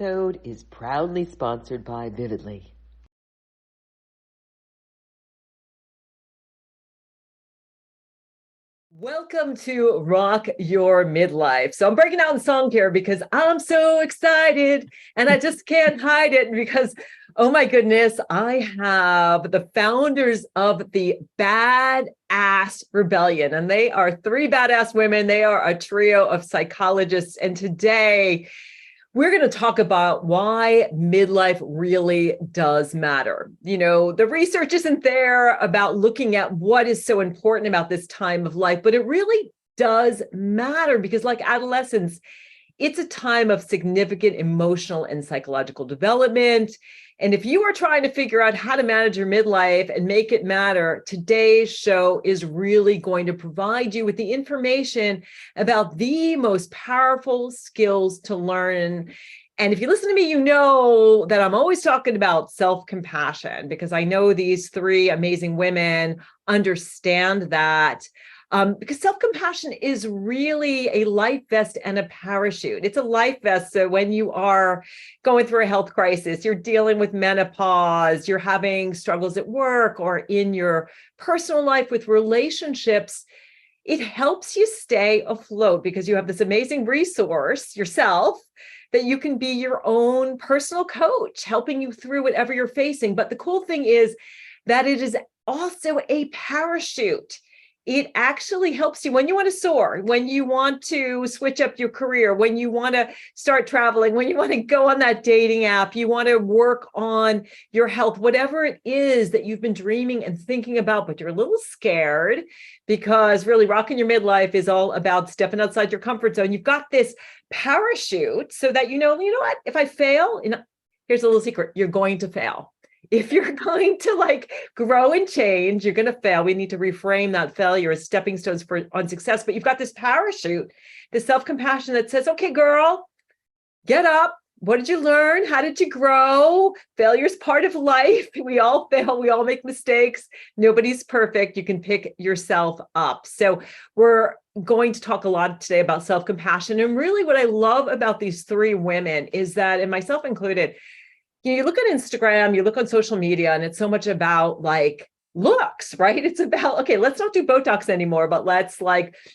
episode is proudly sponsored by Vividly. Welcome to Rock Your Midlife. So I'm breaking out in song here because I'm so excited and I just can't hide it because, oh my goodness, I have the founders of the Badass Rebellion, and they are three badass women. They are a trio of psychologists. And today we're going to talk about why midlife really does matter. You know, the research isn't there about looking at what is so important about this time of life, but it really does matter because, like adolescence, it's a time of significant emotional and psychological development. And if you are trying to figure out how to manage your midlife and make it matter, today's show is really going to provide you with the information about the most powerful skills to learn. And if you listen to me, you know that I'm always talking about self-compassion because I know these three amazing women understand that. Because self-compassion is really a life vest and a parachute. It's a life vest. So when you are going through a health crisis, you're dealing with menopause, you're having struggles at work or in your personal life with relationships, it helps you stay afloat because you have this amazing resource yourself that you can be your own personal coach, helping you through whatever you're facing. But the cool thing is that it is also a parachute. It actually helps you when you want to soar, when you want to switch up your career, when you want to start traveling, when you want to go on that dating app, you want to work on your health, whatever it is that you've been dreaming and thinking about, but you're a little scared because really rocking your midlife is all about stepping outside your comfort zone. You've got this parachute so that you know what, if I fail, you know, here's a little secret, you're going to fail. If you're going to grow and change, you're going to fail. We need to reframe that failure as stepping stones on success. But you've got this parachute, this self-compassion that says, okay, girl, get up. What did you learn? How did you grow? Failure's part of life. We all fail. We all make mistakes. Nobody's perfect. You can pick yourself up. So we're going to talk a lot today about self-compassion. And really what I love about these three women is that, and myself included, you look on Instagram, you look on social media, and it's so much about looks, right? It's about, okay, let's not do Botox anymore, but let's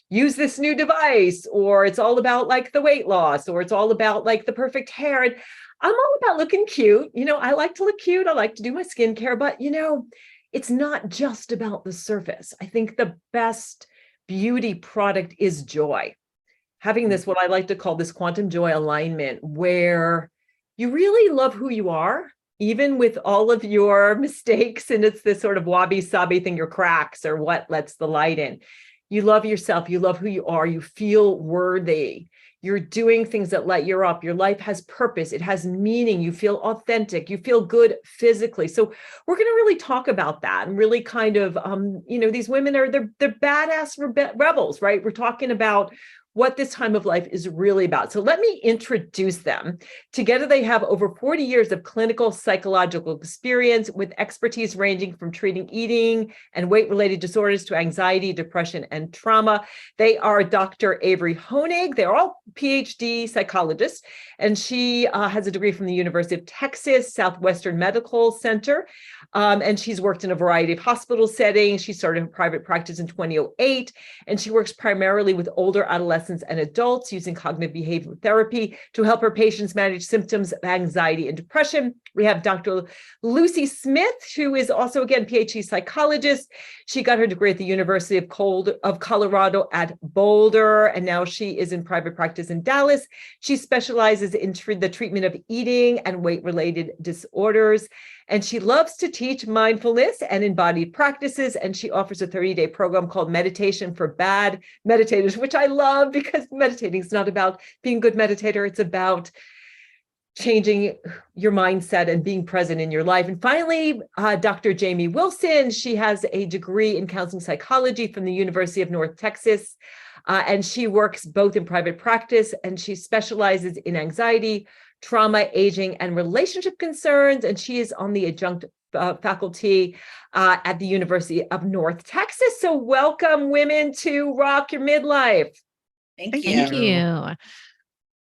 use this new device, or it's all about the weight loss, or it's all about the perfect hair. And I'm all about looking cute. You know, I like to look cute. I like to do my skincare, but it's not just about the surface. I think the best beauty product is joy. Having this, what I like to call this quantum joy alignment, where you really love who you are, even with all of your mistakes. And it's this sort of wabi-sabi thing, your cracks or what lets the light in. You love yourself. You love who you are. You feel worthy. You're doing things that light you up. Your life has purpose. It has meaning. You feel authentic. You feel good physically. So we're going to really talk about that and really kind of, these women are, they're badass rebels, right? We're talking about what this time of life is really about. So let me introduce them. Together, they have over 40 years of clinical psychological experience with expertise ranging from treating eating and weight-related disorders to anxiety, depression, and trauma. They are Dr. Avery Hoenig. They're all PhD psychologists, and she has a degree from the University of Texas Southwestern Medical Center, and she's worked in a variety of hospital settings. She started her private practice in 2008, and she works primarily with older adolescents and adults using cognitive behavioral therapy to help her patients manage symptoms of anxiety and depression. We have Dr. Lucy Smith, who is also, again, PhD psychologist. She got her degree at the University of Colorado at Boulder, and now she is in private practice in Dallas. She specializes in the treatment of eating and weight-related disorders. And she loves to teach mindfulness and embodied practices. And she offers a 30-day program called Meditation for Bad Meditators, which I love because meditating is not about being a good meditator. It's about changing your mindset and being present in your life. And finally, Dr. Jamie Wilson, she has a degree in counseling psychology from the University of North Texas. And she works both in private practice and she specializes in anxiety, trauma, aging, and relationship concerns. And she is on the adjunct faculty at the University of North Texas. So welcome, women, to Rock Your Midlife. Thank you.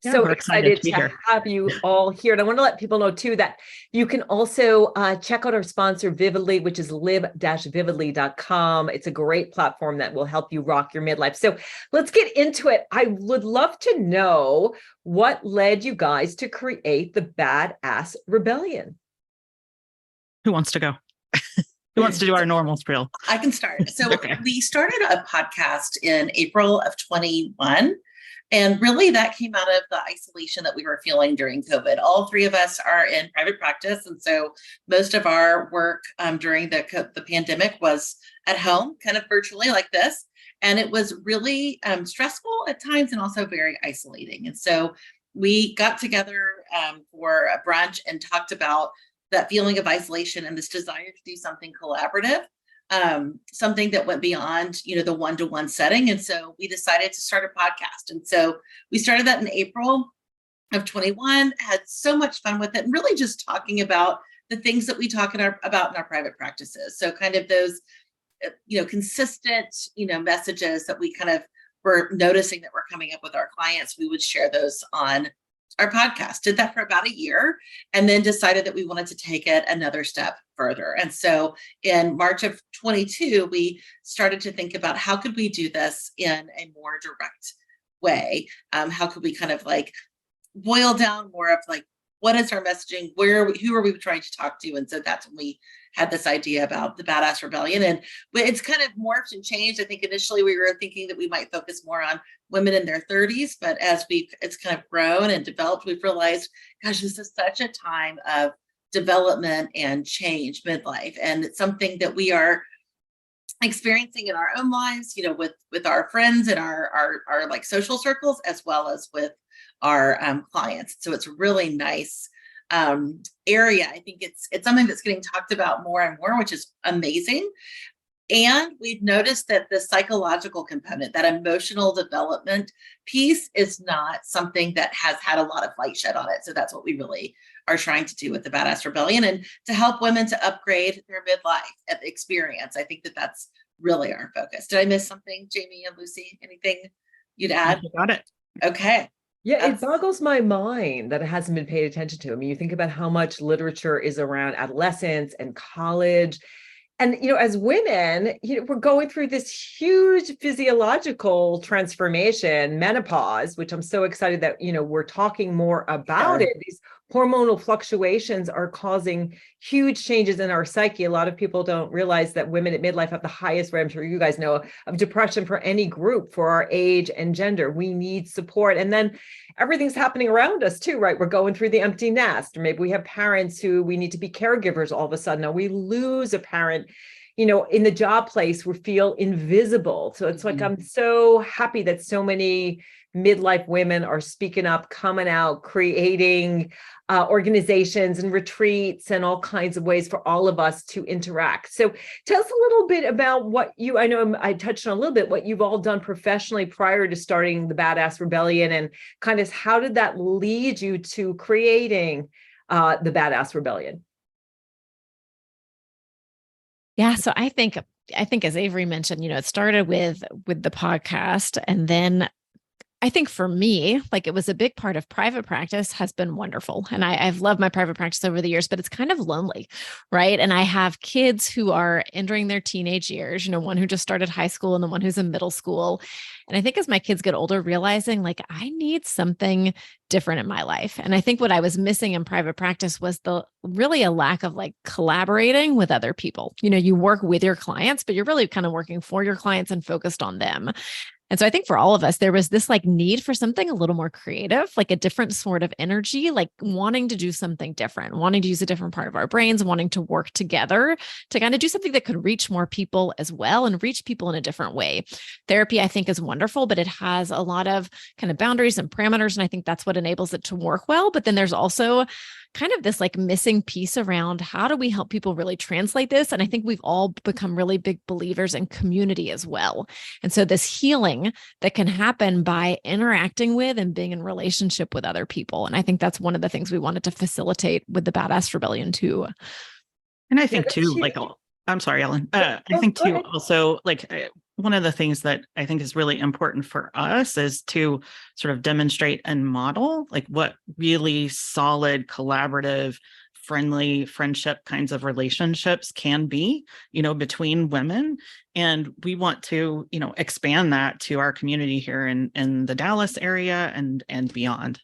So excited to have you all here. And I want to let people know too, that you can also check out our sponsor Vividly, which is live-vividly.com. It's a great platform that will help you rock your midlife. So let's get into it. I would love to know what led you guys to create the Badass Rebellion. Who wants to go? Who wants to do our normal spiel? I can start. So okay. We started a podcast in April of 21. And really that came out of the isolation that we were feeling during COVID. All three of us are in private practice. And so most of our work during the pandemic was at home, kind of virtually like this. And it was really stressful at times and also very isolating. And so we got together for a brunch and talked about that feeling of isolation and this desire to do something collaborative. Something that went beyond, the one-to-one setting. And so we decided to start a podcast. And so we started that in April of 21, had so much fun with it, and really just talking about the things that we talk about in our private practices. So kind of those, consistent, messages that we kind of were noticing that were coming up with our clients, we would share those on our podcast. Did that for about a year and then decided that we wanted to take it another step further. And so in March of 22, we started to think about how could we do this in a more direct way? How could we kind of like boil down more of like, what is our messaging? Who are we trying to talk to? And so that's when we had this idea about the Badass Rebellion. And it's kind of morphed and changed. I think initially we were thinking that we might focus more on women in their 30s, but as it's kind of grown and developed, we've realized, gosh, this is such a time of development and change, midlife. And it's something that we are experiencing in our own lives, with our friends and our like social circles, as well as with our clients. So it's a really nice area. I think it's something that's getting talked about more and more, which is amazing. And we've noticed that the psychological component, that emotional development piece, is not something that has had a lot of light shed on it. So that's what we really are trying to do with the Badass Rebellion, and to help women to upgrade their midlife experience. I think that that's really our focus. Did I miss something, Jamie and Lucy? Anything you'd add? You got it. Okay. Yeah, it boggles my mind that it hasn't been paid attention to. I mean, you think about how much literature is around adolescence and college. And, as women, we're going through this huge physiological transformation, menopause, which I'm so excited that, we're talking more about it. These hormonal fluctuations are causing huge changes in our psyche. A lot of people don't realize that women at midlife have the highest rate, I'm sure you guys know, of depression for any group, for our age and gender. We need support. And then everything's happening around us too, right? We're going through the empty nest, or maybe we have parents who we need to be caregivers all of a sudden, or we lose a parent. In the job place, we feel invisible. So it's like, I'm so happy that so many midlife women are speaking up, coming out, creating organizations and retreats and all kinds of ways for all of us to interact. So tell us a little bit about what I know I touched on a little bit, what you've all done professionally prior to starting the Badass Rebellion, and kind of how did that lead you to creating the Badass Rebellion? Yeah. So I think as Avery mentioned, it started with the podcast. And then I think for me, like, it was a big part of private practice has been wonderful. And I've loved my private practice over the years, but it's kind of lonely, right? And I have kids who are entering their teenage years, one who just started high school and the one who's in middle school. And I think as my kids get older, realizing like, I need something different in my life. And I think what I was missing in private practice was really a lack of like collaborating with other people. You work with your clients, but you're really kind of working for your clients and focused on them. And so I think for all of us, there was this like need for something a little more creative, like a different sort of energy, like wanting to do something different, wanting to use a different part of our brains, wanting to work together to kind of do something that could reach more people as well and reach people in a different way. Therapy, I think, is wonderful, but it has a lot of kind of boundaries and parameters. And I think that's what enables it to work well. But then there's also kind of this like missing piece around how do we help people really translate this? And I think we've all become really big believers in community as well. And so this healing that can happen by interacting with and being in relationship with other people. And I think that's one of the things we wanted to facilitate with the Badass Rebellion too. And I think too, like, I'm sorry, Ellen. I think too, also like one of the things that I think is really important for us is to sort of demonstrate and model like what really solid, collaborative, friendly friendship kinds of relationships can be, you know, between women. And we want to, you know, expand that to our community here in the Dallas area and beyond.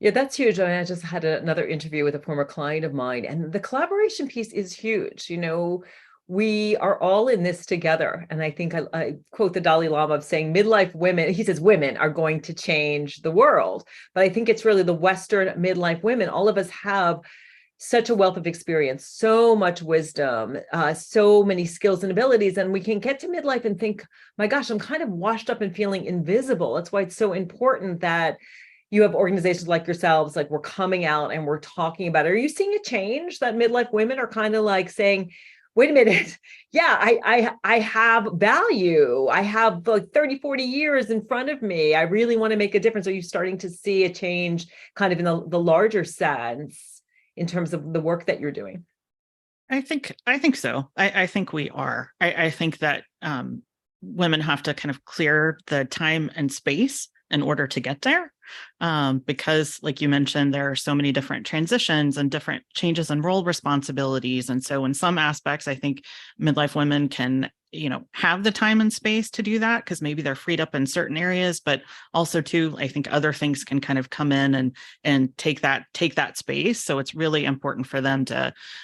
Yeah, that's huge. I mean, I just had another interview with a former client of mine, and the collaboration piece is huge. You know, we are all in this together. And I think I quote the Dalai Lama of saying midlife women, he says women are going to change the world. But I think it's really the Western midlife women. All of us have such a wealth of experience, so much wisdom, so many skills and abilities. And we can get to midlife and think, my gosh, I'm kind of washed up and feeling invisible. That's why it's so important that you have organizations like yourselves, like we're coming out and we're talking about it. Are you seeing a change that midlife women are kind of like saying, wait a minute, yeah, I have value. I have like 30, 40 years in front of me. I really want to make a difference. Are you starting to see a change kind of in the larger sense in terms of the work that you're doing? I think so. I think we are. I think that women have to kind of clear the time and space in order to get there. Because like you mentioned, there are so many different transitions and different changes in role responsibilities. And so in some aspects, I think midlife women can, you know, have the time and space to do that because maybe they're freed up in certain areas, but also too, I think other things can kind of come in and take that space. So it's really important for them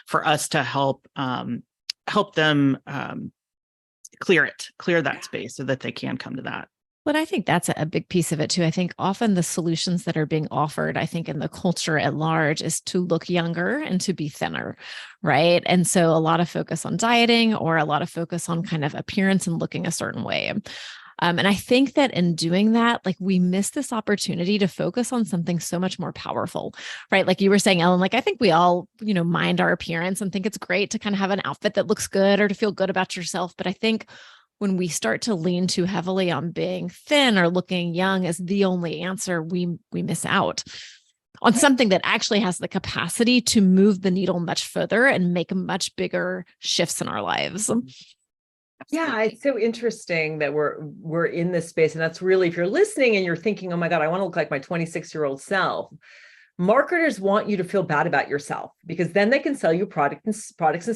for us to help them clear that space so that they can come to that. But I think that's a big piece of it too. I think often the solutions that are being offered, I think in the culture at large, is to look younger and to be thinner, right? And so a lot of focus on dieting or a lot of focus on kind of appearance and looking a certain way. And I think that in doing that, like we miss this opportunity to focus on something so much more powerful, right? Like you were saying, Ellen, like I think we all, you know, mind our appearance and think it's great to kind of have an outfit that looks good or to feel good about yourself. But I think when we start to lean too heavily on being thin or looking young as the only answer, we miss out on something that actually has the capacity to move the needle much further and make much bigger shifts in our lives. Yeah, it's so interesting that we're in this space. And that's really, if you're listening and you're thinking, oh my God, I want to look like my 26-year-old self. Marketers want you to feel bad about yourself because then they can sell you products and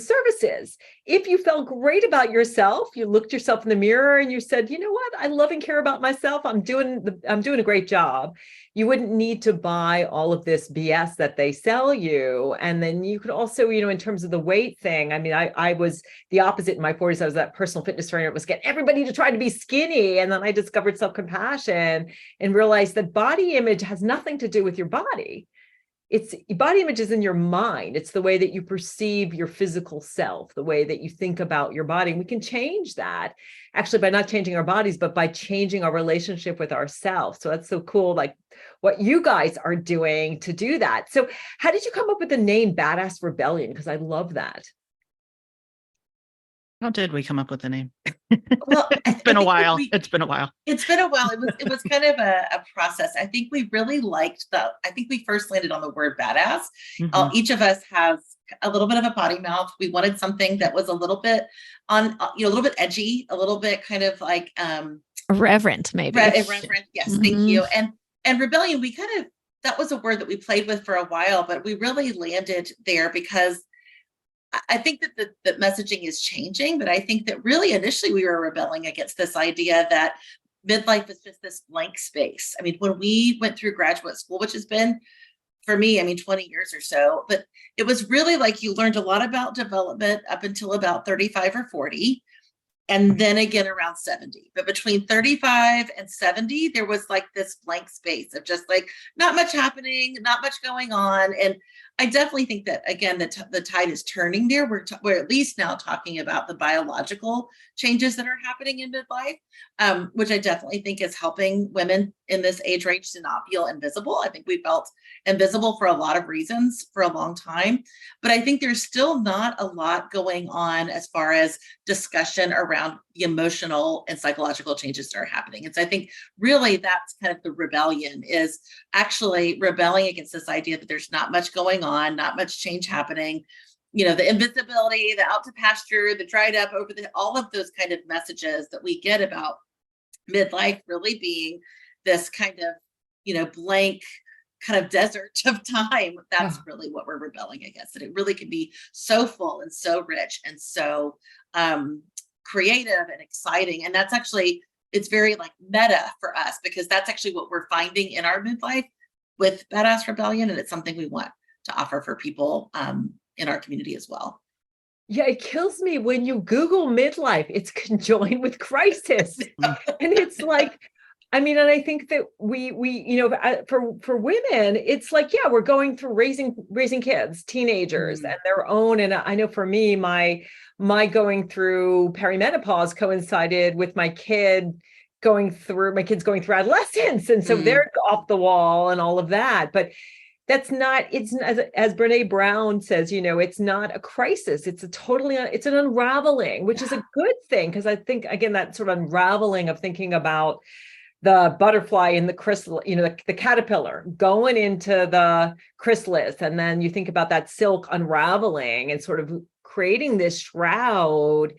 services. If you felt great about yourself, you looked yourself in the mirror and you said, you know what, I love and care about myself. I'm doing a great job. You wouldn't need to buy all of this BS that they sell you. And then you could also, you know, in terms of the weight thing, I mean, I was the opposite in my 40s. I was that personal fitness trainer. It was get everybody to try to be skinny. And then I discovered self-compassion and realized that body image has nothing to do with your body. It's body image is in your mind. It's the way that you perceive your physical self, the way that you think about your body. And we can change that actually by not changing our bodies, but by changing our relationship with ourselves. So that's so cool, like what you guys are doing to do that. So how did you come up with the name Badass Rebellion? Because I love that. How did we come up with the name? Well, It's been a while. It's been a while. It was kind of a process. I think we really liked we first landed on the word badass. Mm-hmm. Each of us has a little bit of a potty mouth. We wanted something that was a little bit a little bit edgy, a little bit kind of like irreverent, maybe. Irreverent. Yes, mm-hmm. Thank you. And rebellion, we kind of, that was a word that we played with for a while, but we really landed there because I think that the messaging is changing, but I think that really initially we were rebelling against this idea that midlife is just this blank space. I mean, when we went through graduate school, which has been for me, I mean, 20 years or so, but it was really like you learned a lot about development up until about 35 or 40, and then again around 70. But between 35 and 70, there was like this blank space of just like not much happening, not much going on. And I definitely think that, again, the tide is turning there. We're at least now talking about the biological changes that are happening in midlife, which I definitely think is helping women in this age range to not feel invisible. I think we felt invisible for a lot of reasons for a long time, but I think there's still not a lot going on as far as discussion around the emotional and psychological changes that are happening. And so I think really that's kind of the rebellion, is actually rebelling against this idea that there's not much going on, not much change happening. you know, the invincibility, the out to pasture, the dried up, over the, all of those kind of messages that we get about midlife really being this kind of, you know, blank kind of desert of time. That's really what we're rebelling against. And it really can be so full and so rich and so creative and exciting. And that's actually, it's very like meta for us, because that's actually what we're finding in our midlife with Badass Rebellion. And it's something we want to offer for people in our community as well. Yeah, it kills me when you Google midlife, it's conjoined with crisis. And it's like, I mean, and I think that we, you know, for women, it's like, yeah, we're going through raising kids, teenagers and their own. And I know for me, my going through perimenopause coincided with my kids going through adolescence. And so they're off the wall and all of that. But that's not, it's as Brene Brown says, you know, it's not a crisis. It's it's an unraveling, which is a good thing. Cause I think, again, that sort of unraveling of thinking about the butterfly in the chrysalis, you know, the caterpillar going into the chrysalis. And then you think about that silk unraveling and sort of creating this shroud.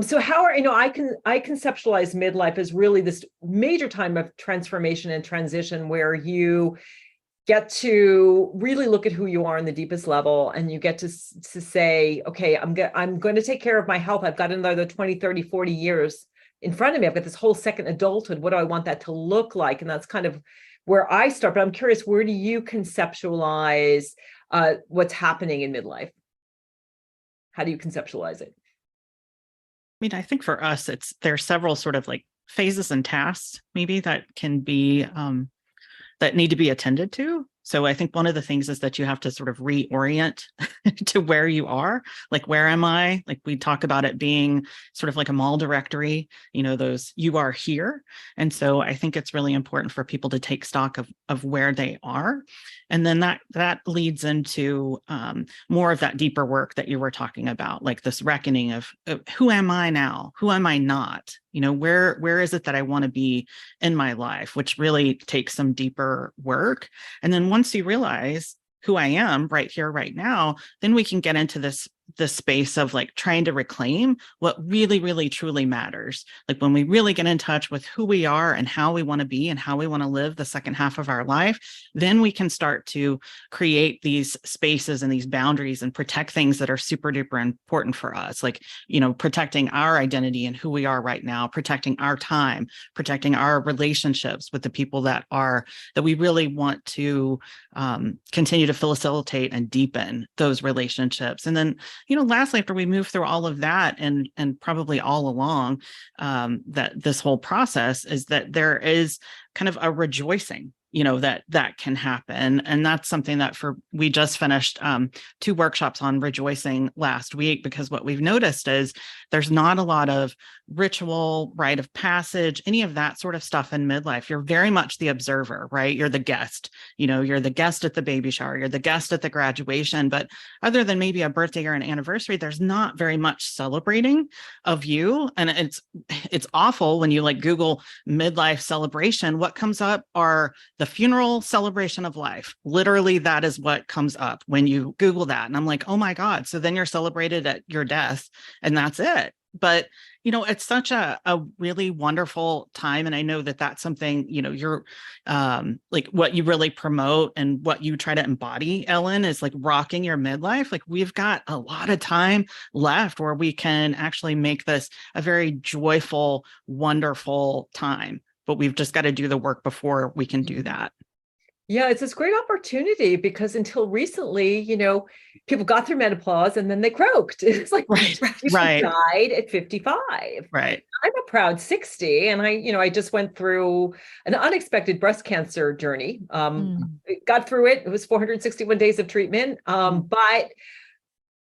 So how are, you know, I conceptualize midlife as really this major time of transformation and transition where you get to really look at who you are in the deepest level. And you get to say, okay, I'm going to take care of my health. I've got another 20, 30, 40 years in front of me. I've got this whole second adulthood. What do I want that to look like? And that's kind of where I start, but I'm curious, where do you conceptualize what's happening in midlife? How do you conceptualize it? I mean, I think for us, there are several sort of like phases and tasks maybe that can be, that need to be attended to. So I think one of the things is that you have to sort of reorient to where you are, like, where am I? Like, we talk about it being sort of like a mall directory, you know, those, you are here. And so I think it's really important for people to take stock of where they are. And then that leads into more of that deeper work that you were talking about, like this reckoning of who am I now? Who am I not? You know, where is it that I want to be in my life, which really takes some deeper work. And then once you realize who I am right here, right now, then we can get into this space of like trying to reclaim what really, really, truly matters. Like when we really get in touch with who we are and how we want to be and how we want to live the second half of our life, then we can start to create these spaces and these boundaries and protect things that are super duper important for us. Like, you know, protecting our identity and who we are right now, protecting our time, protecting our relationships with the people that we really want to continue to facilitate and deepen those relationships. And then, you know, lastly, after we move through all of that and probably all along that this whole process is that there is kind of a rejoicing, you know, that can happen. And that's something that we just finished 2 workshops on rejoicing last week, because what we've noticed is there's not a lot of ritual, rite of passage, any of that sort of stuff in midlife. You're very much the observer, right? You're the guest, you know, you're the guest at the baby shower, you're the guest at the graduation. But other than maybe a birthday or an anniversary, there's not very much celebrating of you. And it's awful when you like Google midlife celebration. What comes up are the funeral celebration of life. Literally, that is what comes up when you Google that. And I'm like, oh my God. So then you're celebrated at your death and that's it. But, you know, it's such a really wonderful time. And I know that that's something, you know, you're like what you really promote and what you try to embody, Ellen, is like rocking your midlife. Like we've got a lot of time left where we can actually make this a very joyful, wonderful time. But we've just got to do the work before we can do that. Yeah, it's this great opportunity because until recently, you know, people got through menopause and then they croaked. It's like, right. Died at 55. Right. I'm a proud 60. And I just went through an unexpected breast cancer journey. Got through it. It was 461 days of treatment. But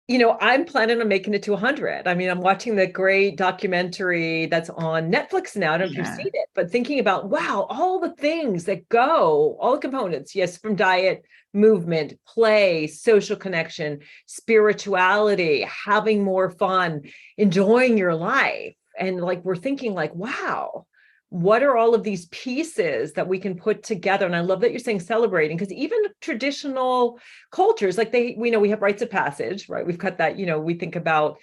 you know, I'm planning on making it to 100. I mean, I'm watching the great documentary that's on Netflix now. I don't know if you've seen it, but thinking about, wow, all the things that go, all the components, yes, from diet, movement, play, social connection, spirituality, having more fun, enjoying your life. And like, we're thinking like, wow, what are all of these pieces that we can put together? And I love that you're saying celebrating, because even traditional cultures, like we know we have rites of passage, right? We've got that, we think about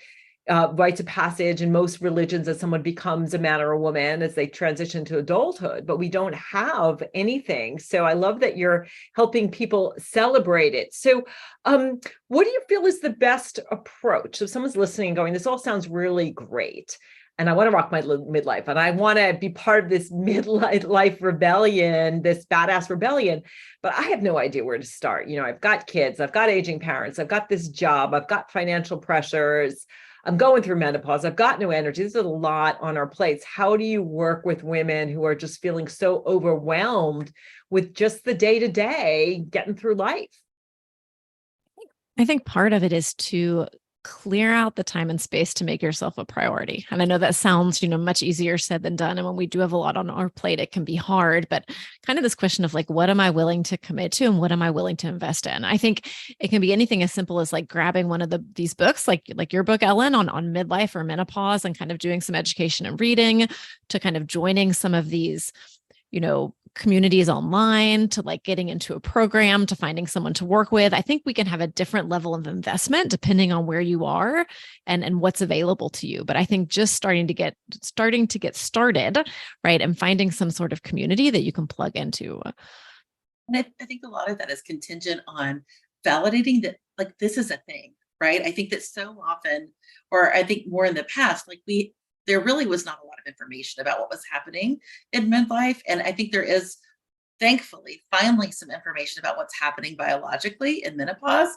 rites of passage in most religions as someone becomes a man or a woman as they transition to adulthood, but we don't have anything. So I love that you're helping people celebrate it. So what do you feel is the best approach? So if someone's listening and going, this all sounds really great, and I want to rock my midlife, and I want to be part of this midlife rebellion, this badass rebellion, but I have no idea where to start. I've got kids, I've got aging parents, I've got this job, I've got financial pressures, I'm going through menopause, I've got no energy. There's a lot on our plates. How do you work with women who are just feeling so overwhelmed with just the day-to-day getting through life? I think part of it is to clear out the time and space to make yourself a priority. And I know that sounds, much easier said than done. And when we do have a lot on our plate, it can be hard, but kind of this question of what am I willing to commit to and what am I willing to invest in? I think it can be anything as simple as grabbing one of these books, like your book, Ellen, on midlife or menopause, and kind of doing some education and reading, to kind of joining some of these, communities online, to getting into a program, to finding someone to work with. I think we can have a different level of investment depending on where you are and what's available to you. But I think just starting to get started, right, and finding some sort of community that you can plug into. And I think a lot of that is contingent on validating that this is a thing, right? I think that so often, or I think more in the past, there really was not a lot of information about what was happening in midlife. And I think there is, thankfully, finally some information about what's happening biologically in menopause,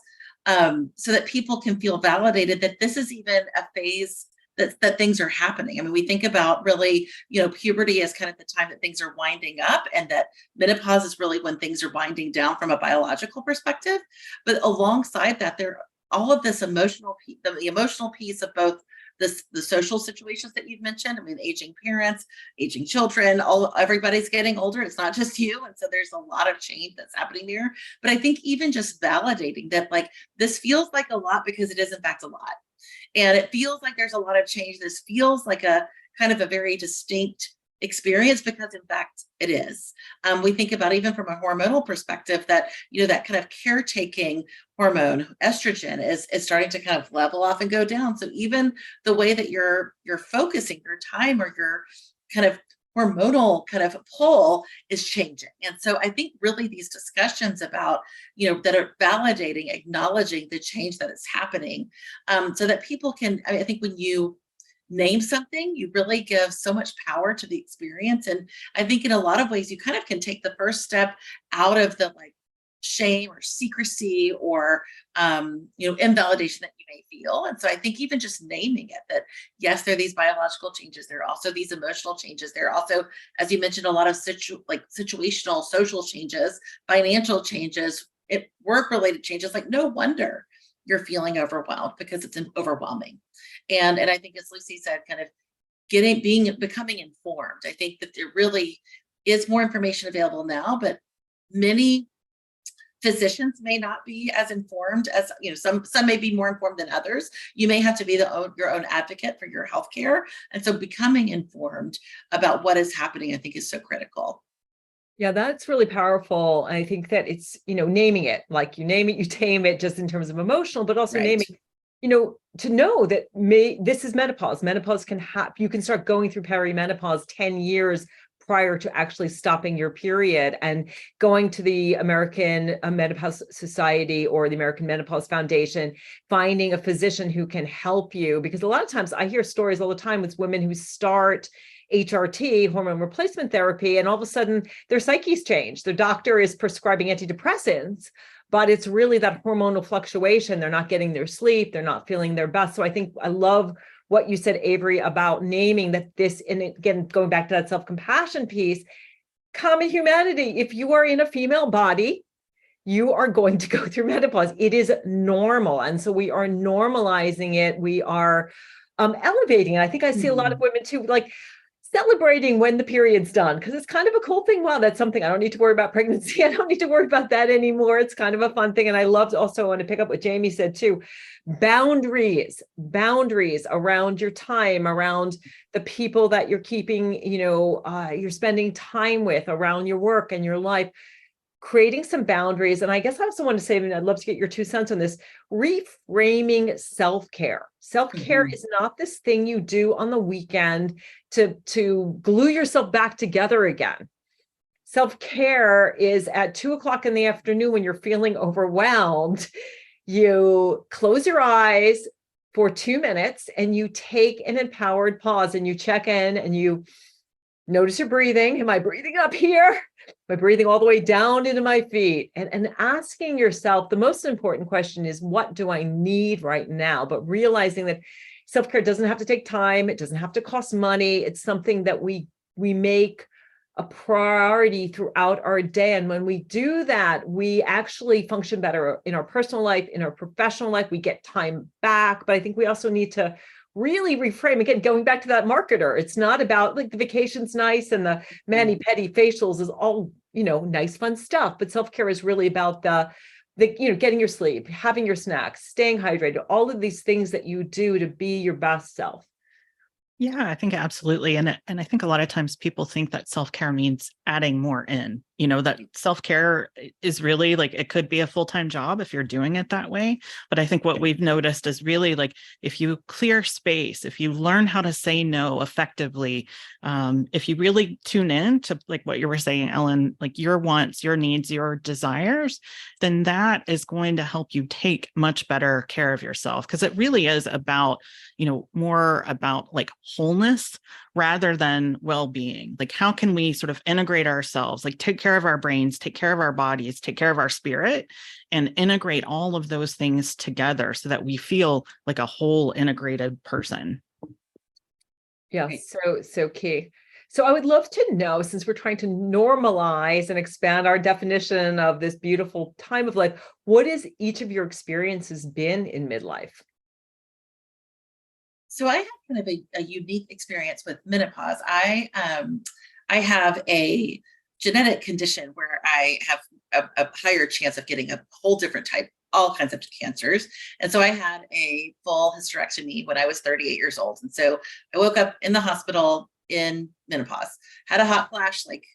so that people can feel validated that this is even a phase that things are happening. I mean, we think about really, puberty is kind of the time that things are winding up, and that menopause is really when things are winding down from a biological perspective. But alongside that, there all of this emotional, the emotional piece of both the social situations that you've mentioned. I mean, aging parents, aging children, everybody's getting older. It's not just you. And so there's a lot of change that's happening there. But I think even just validating that, this feels like a lot, because it is in fact a lot. And it feels like there's a lot of change. This feels like a kind of a very distinct experience, because in fact it is. We think about, even from a hormonal perspective, that that kind of caretaking hormone estrogen is starting to kind of level off and go down. So even the way that you're focusing your time, or your kind of hormonal kind of pull, is changing. And so I think really these discussions about, that are validating, acknowledging the change that is happening, so that people can, I think when you name something, you really give so much power to the experience. And I think in a lot of ways, you kind of can take the first step out of the shame or secrecy or, invalidation that you may feel. And so I think even just naming it, that yes, there are these biological changes, there are also these emotional changes, there are also, as you mentioned, a lot of situational, social changes, financial changes, work-related changes. No wonder you're feeling overwhelmed, because it's overwhelming. And I think, as Lucy said, kind of becoming informed. I think that there really is more information available now, but many physicians may not be as informed as, some may be more informed than others. You may have to be your own advocate for your healthcare. And so becoming informed about what is happening, I think, is so critical. Yeah, that's really powerful. I think that it's, naming it, you name it, you tame it, just in terms of emotional, but also naming, to know that this is menopause. Menopause can happen. You can start going through perimenopause 10 years prior to actually stopping your period, and going to the American Menopause Society or the American Menopause Foundation, finding a physician who can help you. Because a lot of times I hear stories all the time with women who start HRT, hormone replacement therapy, and all of a sudden their psyche's changed. Their doctor is prescribing antidepressants, but it's really that hormonal fluctuation. They're not getting their sleep. They're not feeling their best. So I think I love what you said, Avery, about naming that this, and again, going back to that self-compassion piece, common humanity. If you are in a female body, you are going to go through menopause. It is normal. And so we are normalizing it. We are elevating it. I think I see a lot of women too, celebrating when the period's done, because it's kind of a cool thing. Wow, that's something I don't need to worry about pregnancy. I don't need to worry about that anymore. It's kind of a fun thing. And I loved also, I want to pick up what Jamie said too, boundaries around your time, around the people that you're keeping, you're spending time with, around your work and your life, creating some boundaries. And I guess I also want to say, and I'd love to get your 2 cents on this, reframing self-care. Self-care is not this thing you do on the weekend to glue yourself back together again. Self-care is at 2:00 in the afternoon when you're feeling overwhelmed, you close your eyes for 2 minutes and you take an empowered pause and you check in and you notice your breathing. Am I breathing up here? Am I breathing all the way down into my feet? And asking yourself, the most important question is, what do I need right now? But realizing that self-care doesn't have to take time. It doesn't have to cost money. It's something that we make a priority throughout our day. And when we do that, we actually function better in our personal life, in our professional life. We get time back. But I think we also need to really reframe, again, going back to that marketer. It's not about like the vacation's nice and the mani-pedi facials is all, nice, fun stuff. But self-care is really about the getting your sleep, having your snacks, staying hydrated, all of these things that you do to be your best self. Yeah, I think absolutely. And I think a lot of times people think that self-care means adding more in, that self-care is really like, it could be a full-time job if you're doing it that way. But I think what we've noticed is really like, if you clear space, if you learn how to say no effectively, if you really tune in to like what you were saying, Ellen, like your wants, your needs, your desires, then that is going to help you take much better care of yourself. Because it really is about, more about like wholeness rather than well-being. Like, how can we sort of integrate ourselves, like take care of our brains, take care of our bodies, take care of our spirit, and integrate all of those things together so that we feel like a whole integrated person. Yeah, so key. So I would love to know, since we're trying to normalize and expand our definition of this beautiful time of life, what has each of your experiences been in midlife? So I have kind of a unique experience with menopause. I have a genetic condition where I have a higher chance of getting a whole different type, all kinds of cancers. And so I had a full hysterectomy when I was 38 years old. And so I woke up in the hospital in menopause, had a hot flash, like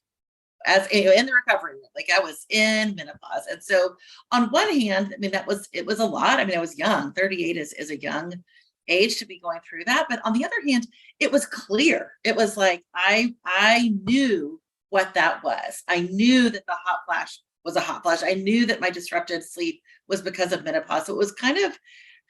as in the recovery room, like I was in menopause. And so on one hand, I mean, it was a lot. I mean, I was young. 38 is a young age to be going through that. But on the other hand, it was clear. It was like, I knew what that was. I knew that the hot flash was a hot flash. I knew that my disrupted sleep was because of menopause. So it was kind of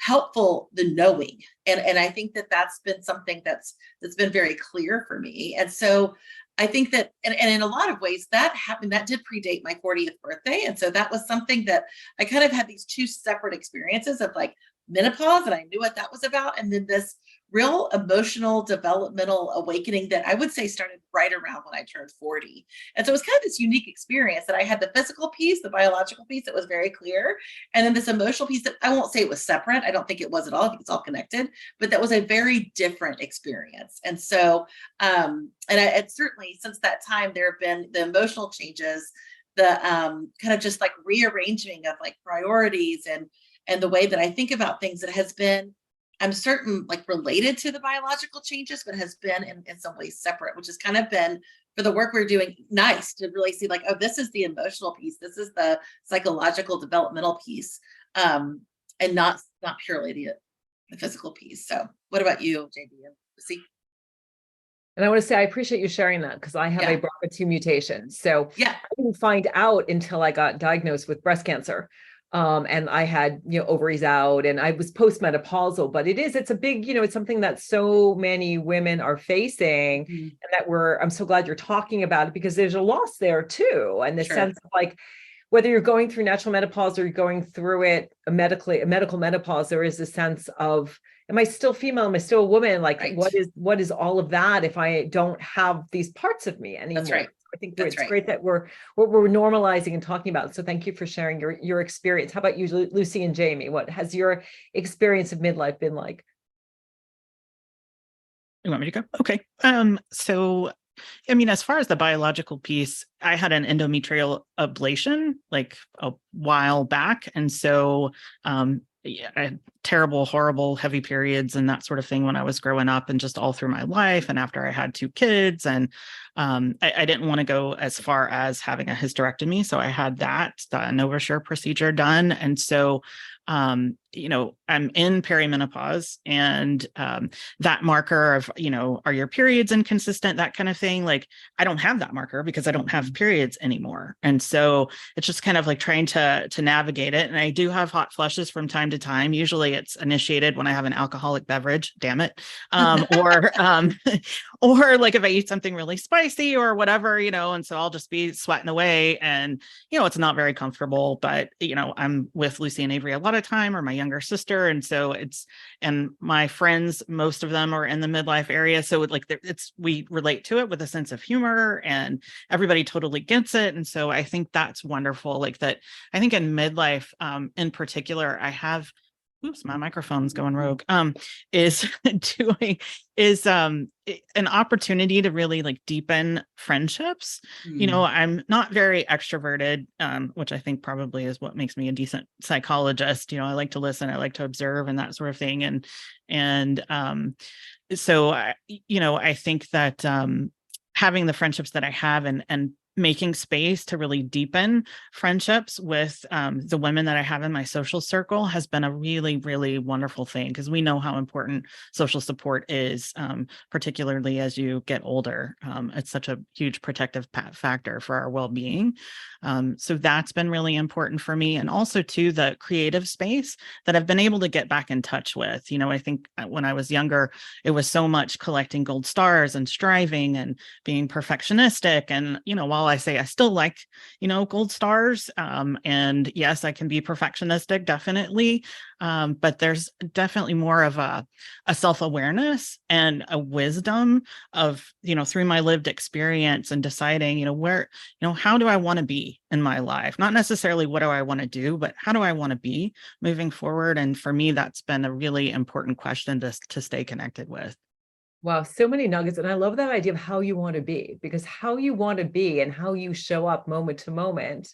helpful, the knowing. And I think that that's been something that's been very clear for me. And so I think that, and in a lot of ways that happened, that did predate my 40th birthday. And so that was something that I kind of had these two separate experiences of like menopause, and I knew what that was about. And then this real emotional developmental awakening that I would say started right around when I turned 40. And so it was kind of this unique experience that I had the physical piece, the biological piece that was very clear. And then this emotional piece that I won't say it was separate. I don't think it was at all. I think it's all connected, but that was a very different experience. And so, and certainly since that time, there have been the emotional changes, the kind of just like rearranging of like priorities and the way that I think about things that has been, I'm certain, like related to the biological changes, but has been in some ways separate, which has kind of been, for the work we're doing, nice to really see like, oh, this is the emotional piece. This is the psychological developmental piece, and not purely the physical piece. So what about you, JB and Lucy? And I want to say, I appreciate you sharing that, because I have a BRCA2 mutation. So I didn't find out until I got diagnosed with breast cancer. And I had, ovaries out, and I was postmenopausal, but it's a big, it's something that so many women are facing, and that I'm so glad you're talking about it, because there's a loss there too. And the sense of like, whether you're going through natural menopause or you're going through it a medical menopause, there is a sense of, am I still female? Am I still a woman? Like what is all of that if I don't have these parts of me anymore? That's right. I think it's great that we're normalizing and talking about it. So thank you for sharing your experience. How about you, Lucy and Jamie? What has your experience of midlife been like? You want me to go? Okay. So, I mean, as far as the biological piece, I had an endometrial ablation like a while back. And so, I had terrible, horrible, heavy periods and that sort of thing when I was growing up and just all through my life. And after I had two kids and I didn't want to go as far as having a hysterectomy. So I had that, the Novasure procedure done. And so, you know, I'm in perimenopause and that marker of, you know, are your periods inconsistent, that kind of thing. Like, I don't have that marker because I don't have periods anymore. And so it's just kind of like trying to navigate it. And I do have hot flushes from time to time. Usually it's initiated when I have an alcoholic beverage, damn it. Or like if I eat something really spicy or whatever, you know, and so I'll just be sweating away and, you know, it's not very comfortable, but, you know, I'm with Lucy and Avery a lot of time, or my younger sister. And so it's, and my friends, most of them are in the midlife area. So it, like it's, we relate to it with a sense of humor and everybody totally gets it. And so I think that's wonderful. Like that, I think in midlife in particular, I have, oops, my microphone's going rogue, is an opportunity to really like deepen friendships. Mm. You know, I'm not very extroverted, which I think probably is what makes me a decent psychologist. You know, I like to listen, I like to observe and that sort of thing. And so, you know, I think that having the friendships that I have and making space to really deepen friendships with the women that I have in my social circle has been a really, really wonderful thing, because we know how important social support is, particularly as you get older. It's such a huge protective factor for our well-being. So that's been really important for me. And also to the creative space that I've been able to get back in touch with. You know, I think when I was younger, it was so much collecting gold stars and striving and being perfectionistic. And, you know, while I say I still like, you know, gold stars. And yes, I can be perfectionistic, definitely. But there's definitely more of a self-awareness and a wisdom of, you know, through my lived experience and deciding, you know, where, you know, how do I want to be in my life? Not necessarily what do I want to do, but how do I want to be moving forward? And for me, that's been a really important question to stay connected with. Wow, so many nuggets. And I love that idea of how you want to be, because how you want to be and how you show up moment to moment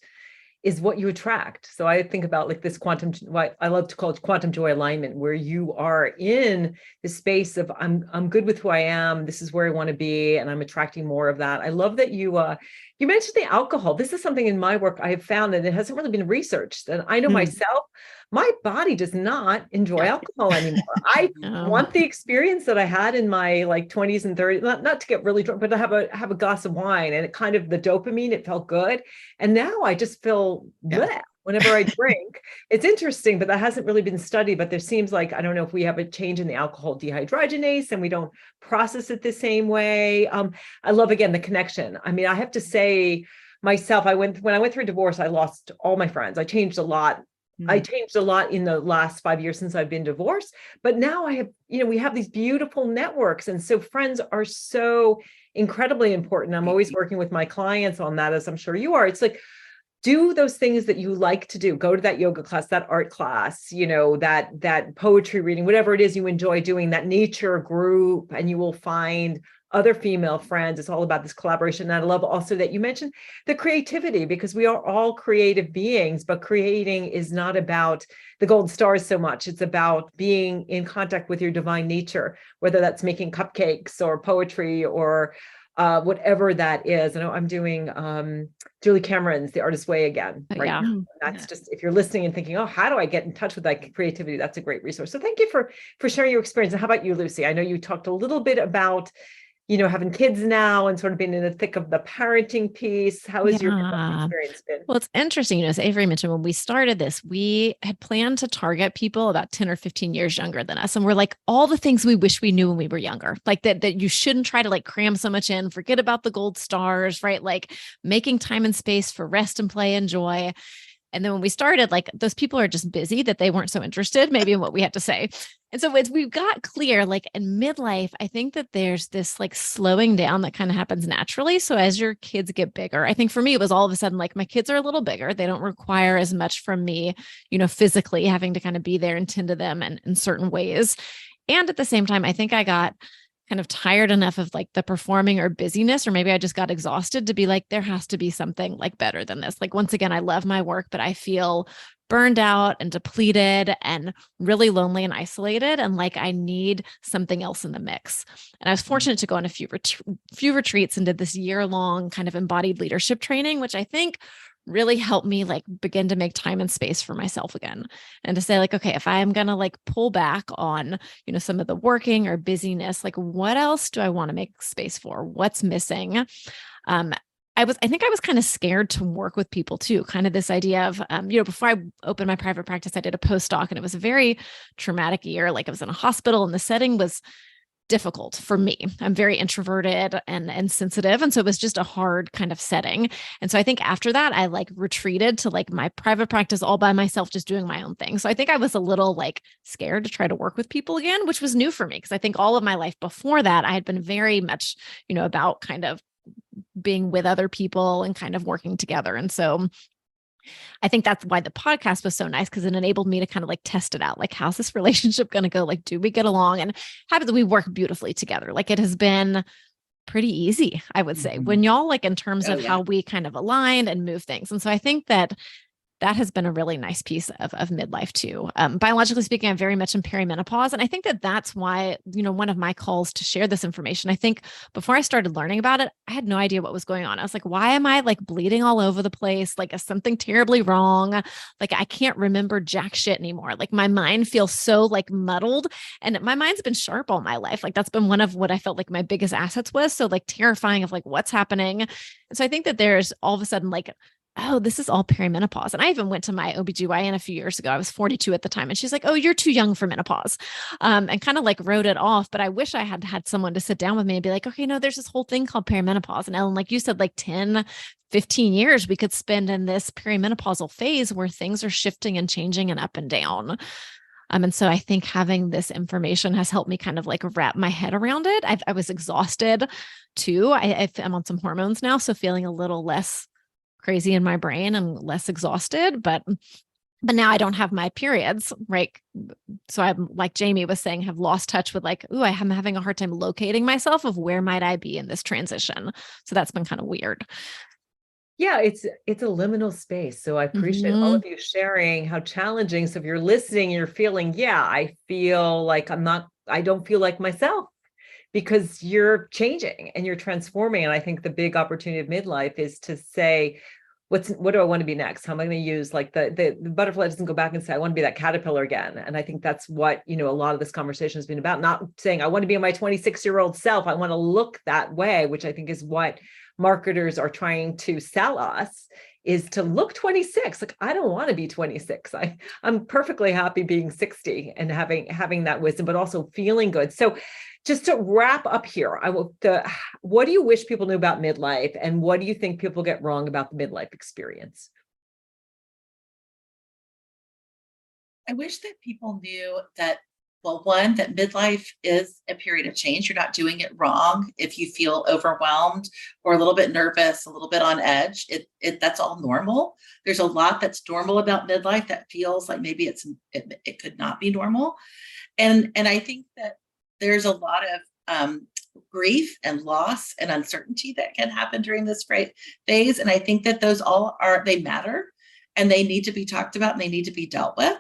is what you attract. So I think about like this quantum, what I love to call it quantum joy alignment, where you are in the space of I'm good with who I am. This is where I want to be. And I'm attracting more of that. I love that you mentioned the alcohol. This is something in my work I have found, and it hasn't really been researched. And I know myself, my body does not enjoy alcohol anymore. I want the experience that I had in my like 20s and 30s, not to get really drunk, but to have a glass of wine, and it kind of the dopamine, it felt good. And now I just feel bleh whenever I drink. It's interesting, but that hasn't really been studied, but there seems like, I don't know if we have a change in the alcohol dehydrogenase and we don't process it the same way. I love, again, the connection. I mean, I have to say myself, when I went through a divorce, I lost all my friends. I changed a lot. I changed a lot in the last 5 years since I've been divorced, but now I have, you know, we have these beautiful networks. And so friends are so incredibly important. I'm always working with my clients on that, as I'm sure you are. It's like, do those things that you like to do, go to that yoga class, that art class, you know, that poetry reading, whatever it is you enjoy doing, that nature group, and you will find other female friends. It's all about this collaboration. And I love also that you mentioned the creativity, because we are all creative beings, but creating is not about the gold stars so much. It's about being in contact with your divine nature, whether that's making cupcakes or poetry or whatever that is. I know I'm doing Julie Cameron's The Artist's Way again, right? Yeah. Now. That's just, if you're listening and thinking, oh, how do I get in touch with that creativity? That's a great resource. So thank you for sharing your experience. And how about you, Lucy? I know you talked a little bit about, you know, having kids now and sort of being in the thick of the parenting piece. How has your experience been? Well, it's interesting, you know, as Avery mentioned, when we started this, we had planned to target people about 10 or 15 years younger than us. And we're like, all the things we wish we knew when we were younger, like that you shouldn't try to like cram so much in, forget about the gold stars, right? Like making time and space for rest and play and joy. And then when we started, like those people are just busy that they weren't so interested maybe in what we had to say. And so as we got clear, like in midlife, I think that there's this like slowing down that kind of happens naturally. So as your kids get bigger, I think for me, it was all of a sudden, like my kids are a little bigger. They don't require as much from me, you know, physically having to kind of be there and tend to them in certain ways. And at the same time, I think I got kind of tired enough of like the performing or busyness, or maybe I just got exhausted to be like, there has to be something like better than this. Like, once again, I love my work, but I feel burned out and depleted and really lonely and isolated. And like, I need something else in the mix. And I was fortunate to go on a few retreats and did this year-long kind of embodied leadership training, which I think really helped me like begin to make time and space for myself again. And to say like, okay, if I'm going to like pull back on, you know, some of the working or busyness, like what else do I want to make space for? What's missing? I think I was kind of scared to work with people too, kind of this idea of, you know, before I opened my private practice, I did a postdoc and it was a very traumatic year. Like I was in a hospital and the setting was difficult for me. I'm very introverted and sensitive. And so it was just a hard kind of setting. And so I think after that, I like retreated to like my private practice all by myself, just doing my own thing. So I think I was a little like scared to try to work with people again, which was new for me. Because I think all of my life before that, I had been very much, you know, about kind of being with other people and kind of working together. And so I think that's why the podcast was so nice, because it enabled me to kind of like test it out. Like, how's this relationship going to go? Like, do we get along? And how do we work beautifully together? Like, it has been pretty easy, I would say, when y'all like in terms of how we kind of align and move things. And so I think that has been a really nice piece of midlife too. Biologically speaking, I'm very much in perimenopause. And I think that that's why, you know, one of my calls to share this information, I think before I started learning about it, I had no idea what was going on. I was like, why am I like bleeding all over the place? Like, is something terribly wrong? Like, I can't remember jack shit anymore. Like, my mind feels so like muddled, and my mind's been sharp all my life. Like, that's been one of what I felt like my biggest assets was. So like terrifying of like what's happening. And so I think that there's all of a sudden like, oh, this is all perimenopause. And I even went to my OBGYN a few years ago. I was 42 at the time. And she's like, oh, you're too young for menopause. And kind of like wrote it off. But I wish I had had someone to sit down with me and be like, okay, no, there's this whole thing called perimenopause. And Ellen, like you said, like 10, 15 years we could spend in this perimenopausal phase where things are shifting and changing and up and down. And so I think having this information has helped me kind of like wrap my head around it. I was exhausted too. I'm on some hormones now. So feeling a little less crazy in my brain and less exhausted, but now I don't have my periods, right? So I'm like Jamie was saying, have lost touch with like, ooh, I'm having a hard time locating myself of where might I be in this transition. So that's been kind of weird. Yeah, it's a liminal space. So I appreciate all of you sharing how challenging. So if you're listening, you're feeling, yeah, I feel like I don't feel like myself, because you're changing and you're transforming. And I think the big opportunity of midlife is to say, what do I want to be next? How am I going to use like the butterfly doesn't go back and say, I want to be that caterpillar again. And I think that's what, you know, a lot of this conversation has been about, not saying I want to be my 26-year-old self. I want to look that way, which I think is what marketers are trying to sell us, is to look 26. Like, I don't want to be 26. I'm perfectly happy being 60 and having that wisdom, but also feeling good. So just to wrap up here, what do you wish people knew about midlife, and what do you think people get wrong about the midlife experience? I wish that people knew that, well, one, that midlife is a period of change. You're not doing it wrong. If you feel overwhelmed or a little bit nervous, a little bit on edge, that's all normal. There's a lot that's normal about midlife that feels like maybe it could not be normal. And I think that there's a lot of grief and loss and uncertainty that can happen during this phase. And I think that those all they matter, and they need to be talked about, and they need to be dealt with.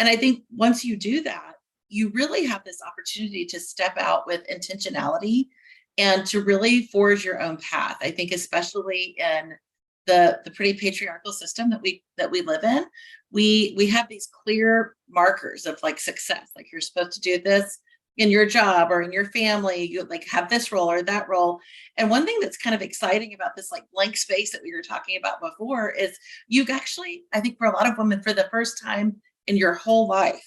And I think once you do that, you really have this opportunity to step out with intentionality and to really forge your own path. I think especially in the pretty patriarchal system that we live in, we have these clear markers of like success, like you're supposed to do this in your job or in your family, you like have this role or that role. And one thing that's kind of exciting about this like blank space that we were talking about before is you actually, I think for a lot of women, for the first time in your whole life,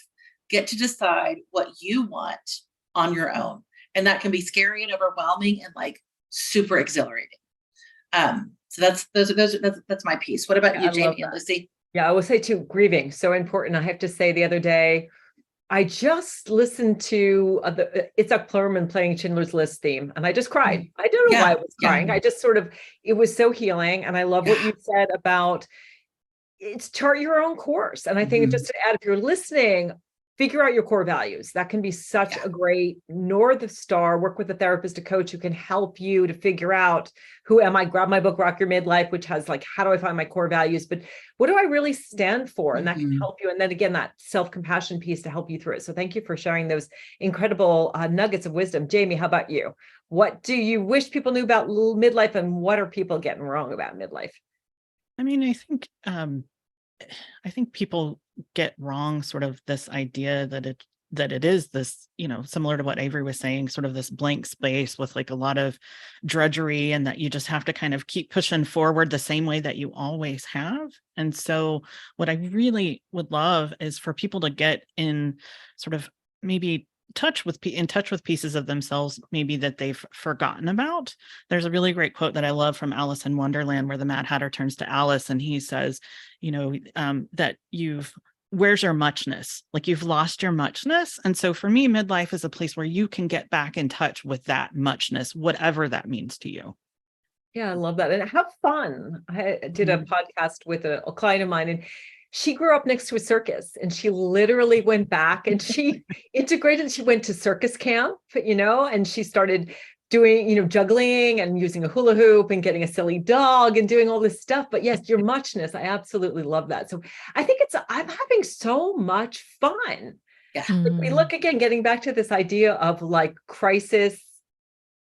get to decide what you want on your own. And that can be scary and overwhelming and like super exhilarating. So that's my piece. What about you, Jamie and Lucy? Yeah, I will say too, grieving, so important. I have to say the other day, I just listened to Itzhak Perlman playing Schindler's List theme, and I just cried. I don't know why I was crying. I just it was so healing. And I love what you said about it's chart your own course. And I think just to add, if you're listening, Figure out your core values. That can be such a great North Star. Work with a therapist, a coach who can help you to figure out, who am I? Grab my book, Rock Your Midlife, which has like, how do I find my core values? But what do I really stand for? And that can help you. And then again, that self-compassion piece to help you through it. So thank you for sharing those incredible nuggets of wisdom. Jamie, how about you? What do you wish people knew about midlife, and what are people getting wrong about midlife? I mean, I think people get wrong sort of this idea that it is this, you know, similar to what Avery was saying, sort of this blank space with like a lot of drudgery, and that you just have to kind of keep pushing forward the same way that you always have. And so what I really would love is for people to get in sort of maybe in touch with pieces of themselves maybe that they've forgotten about. There's a really great quote that I love from Alice in Wonderland, where the Mad Hatter turns to Alice and he says, you know, that where's your muchness? Like, you've lost your muchness. And so for me, midlife is a place where you can get back in touch with that muchness, whatever that means to you. Yeah, I love that. And have fun. I did a podcast with a client of mine, and she grew up next to a circus, and she literally went back and she integrated. She went to circus camp, you know, and she started doing, you know, juggling and using a hula hoop and getting a silly dog and doing all this stuff. But yes, your muchness. I absolutely love that. So I think I'm having so much fun. Yeah. If we look again, getting back to this idea of like crisis.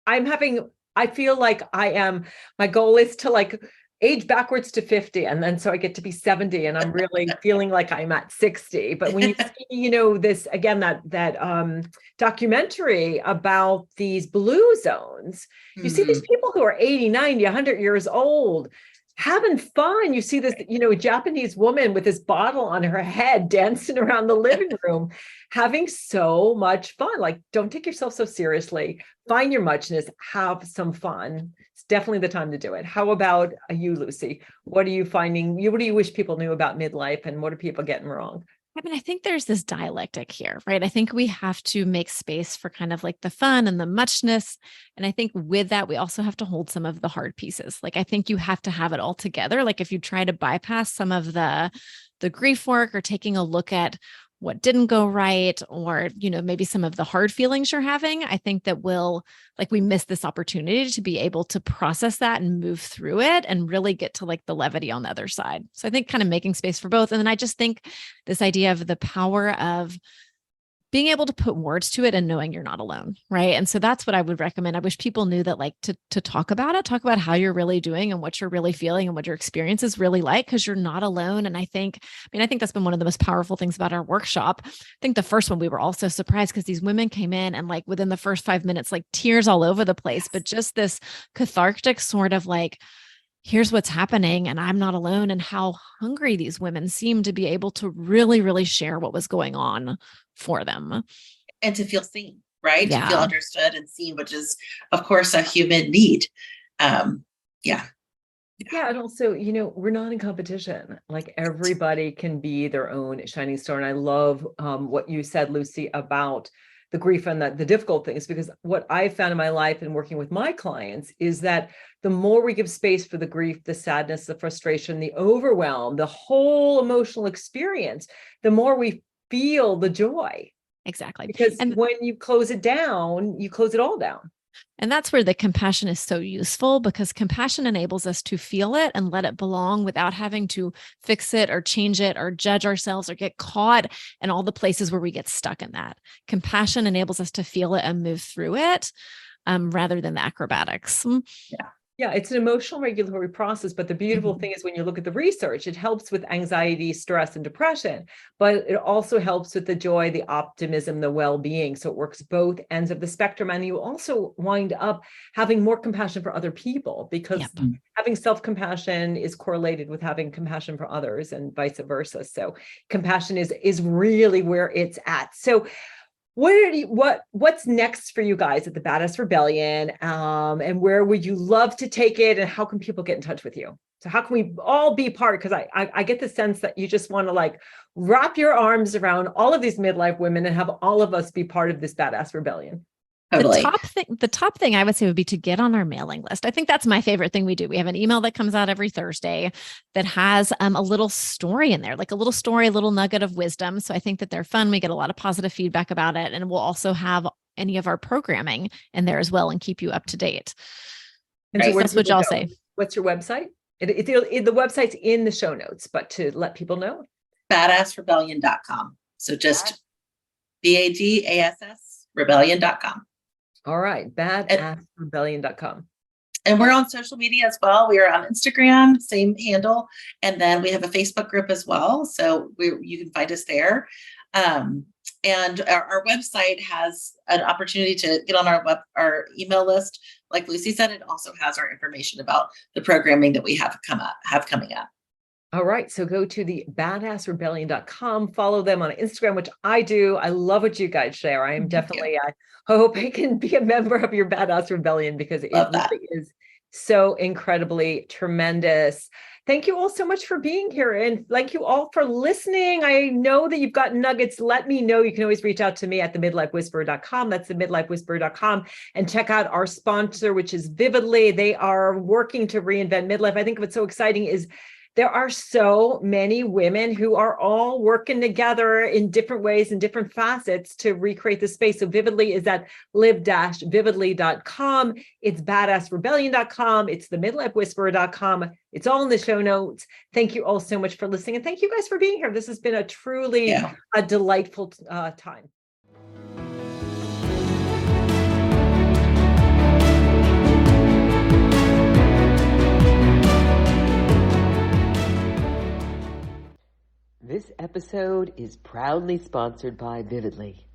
I feel like my goal is to like age backwards to 50. And then so I get to be 70, and I'm really feeling like I'm at 60. But when you see, you know, this again, that documentary about these blue zones, you see these people who are 80, 90, 100 years old having fun. You see this, you know, Japanese woman with this bottle on her head dancing around the living room, having so much fun. Like, don't take yourself so seriously. Find your muchness, have some fun. Definitely the time to do it. How about you, Lucy? What are you finding? What do you wish people knew about midlife, and what are people getting wrong? I mean, I think there's this dialectic here, right? I think we have to make space for kind of like the fun and the muchness. And I think with that, we also have to hold some of the hard pieces. Like, I think you have to have it all together. Like, if you try to bypass some of the grief work, or taking a look at what didn't go right, or, you know, maybe some of the hard feelings you're having, I think that we miss this opportunity to be able to process that and move through it and really get to like the levity on the other side. So I think kind of making space for both. And then I just think this idea of the power of being able to put words to it and knowing you're not alone, right? And so that's what I would recommend. I wish people knew that, like, to talk about it, talk about how you're really doing and what you're really feeling and what your experience is really like, because you're not alone. And I think that's been one of the most powerful things about our workshop. I think the first one, we were all so surprised, because these women came in and like within the first 5 minutes, like tears all over the place, but just this cathartic sort of like, here's what's happening and I'm not alone, and how hungry these women seem to be able to really, really share what was going on for them. And to feel seen, right? Yeah. To feel understood and seen, which is, of course, a human need. Yeah. And also, you know, we're not in competition. Like, everybody can be their own shining star. And I love what you said, Lucy, about the grief and the difficult things, because what I found in my life and working with my clients is that the more we give space for the grief, the sadness, the frustration, the overwhelm, the whole emotional experience, the more we feel the joy. Exactly. Because when you close it down, you close it all down. And that's where the compassion is so useful, because compassion enables us to feel it and let it belong without having to fix it or change it or judge ourselves or get caught in all the places where we get stuck in that. Compassion enables us to feel it and move through it rather than the acrobatics. Yeah. Yeah, it's an emotional regulatory process, but the beautiful thing is, when you look at the research, it helps with anxiety, stress, and depression, but it also helps with the joy, the optimism, the well-being. So it works both ends of the spectrum. And you also wind up having more compassion for other people, because having self-compassion is correlated with having compassion for others, and vice versa. So compassion is really where it's at. So what's next for you guys at the Badass Rebellion, and where would you love to take it, and how can people get in touch with you? So how can we all be part? Because I get the sense that you just want to like wrap your arms around all of these midlife women and have all of us be part of this Badass Rebellion. Totally. The top thing I would say would be to get on our mailing list. I think that's my favorite thing we do. We have an email that comes out every Thursday that has a little story in there, like a little story, a little nugget of wisdom. So I think that they're fun. We get a lot of positive feedback about it. And we'll also have any of our programming in there as well and keep you up to date. And so that's what y'all say. What's your website? The website's in the show notes, but to let people know. Badassrebellion.com. So just BADASS rebellion.com. All right. Badassrebellion.com. And we're on social media as well. We are on Instagram, same handle. And then we have a Facebook group as well. So you can find us there. And our website has an opportunity to get on our email list. Like Lucy said, it also has our information about the programming that we have coming up. All right. So go to the badassrebellion.com, follow them on Instagram, which I do. I love what you guys share. I am definitely, I hope I can be a member of your Badass Rebellion because it really is so incredibly tremendous. Thank you all so much for being here. And thank you all for listening. I know that you've got nuggets. Let me know. You can always reach out to me at themidlifewhisperer.com. That's themidlifewhisperer.com. And check out our sponsor, which is Vividly. They are working to reinvent midlife. I think what's so exciting is there are so many women who are all working together in different ways and different facets to recreate the space. So Vividly is at live-vividly.com. It's badassrebellion.com. It's themidlifewhisperer.com. It's all in the show notes. Thank you all so much for listening. And thank you guys for being here. This has been a truly a delightful time. This episode is proudly sponsored by Vividly.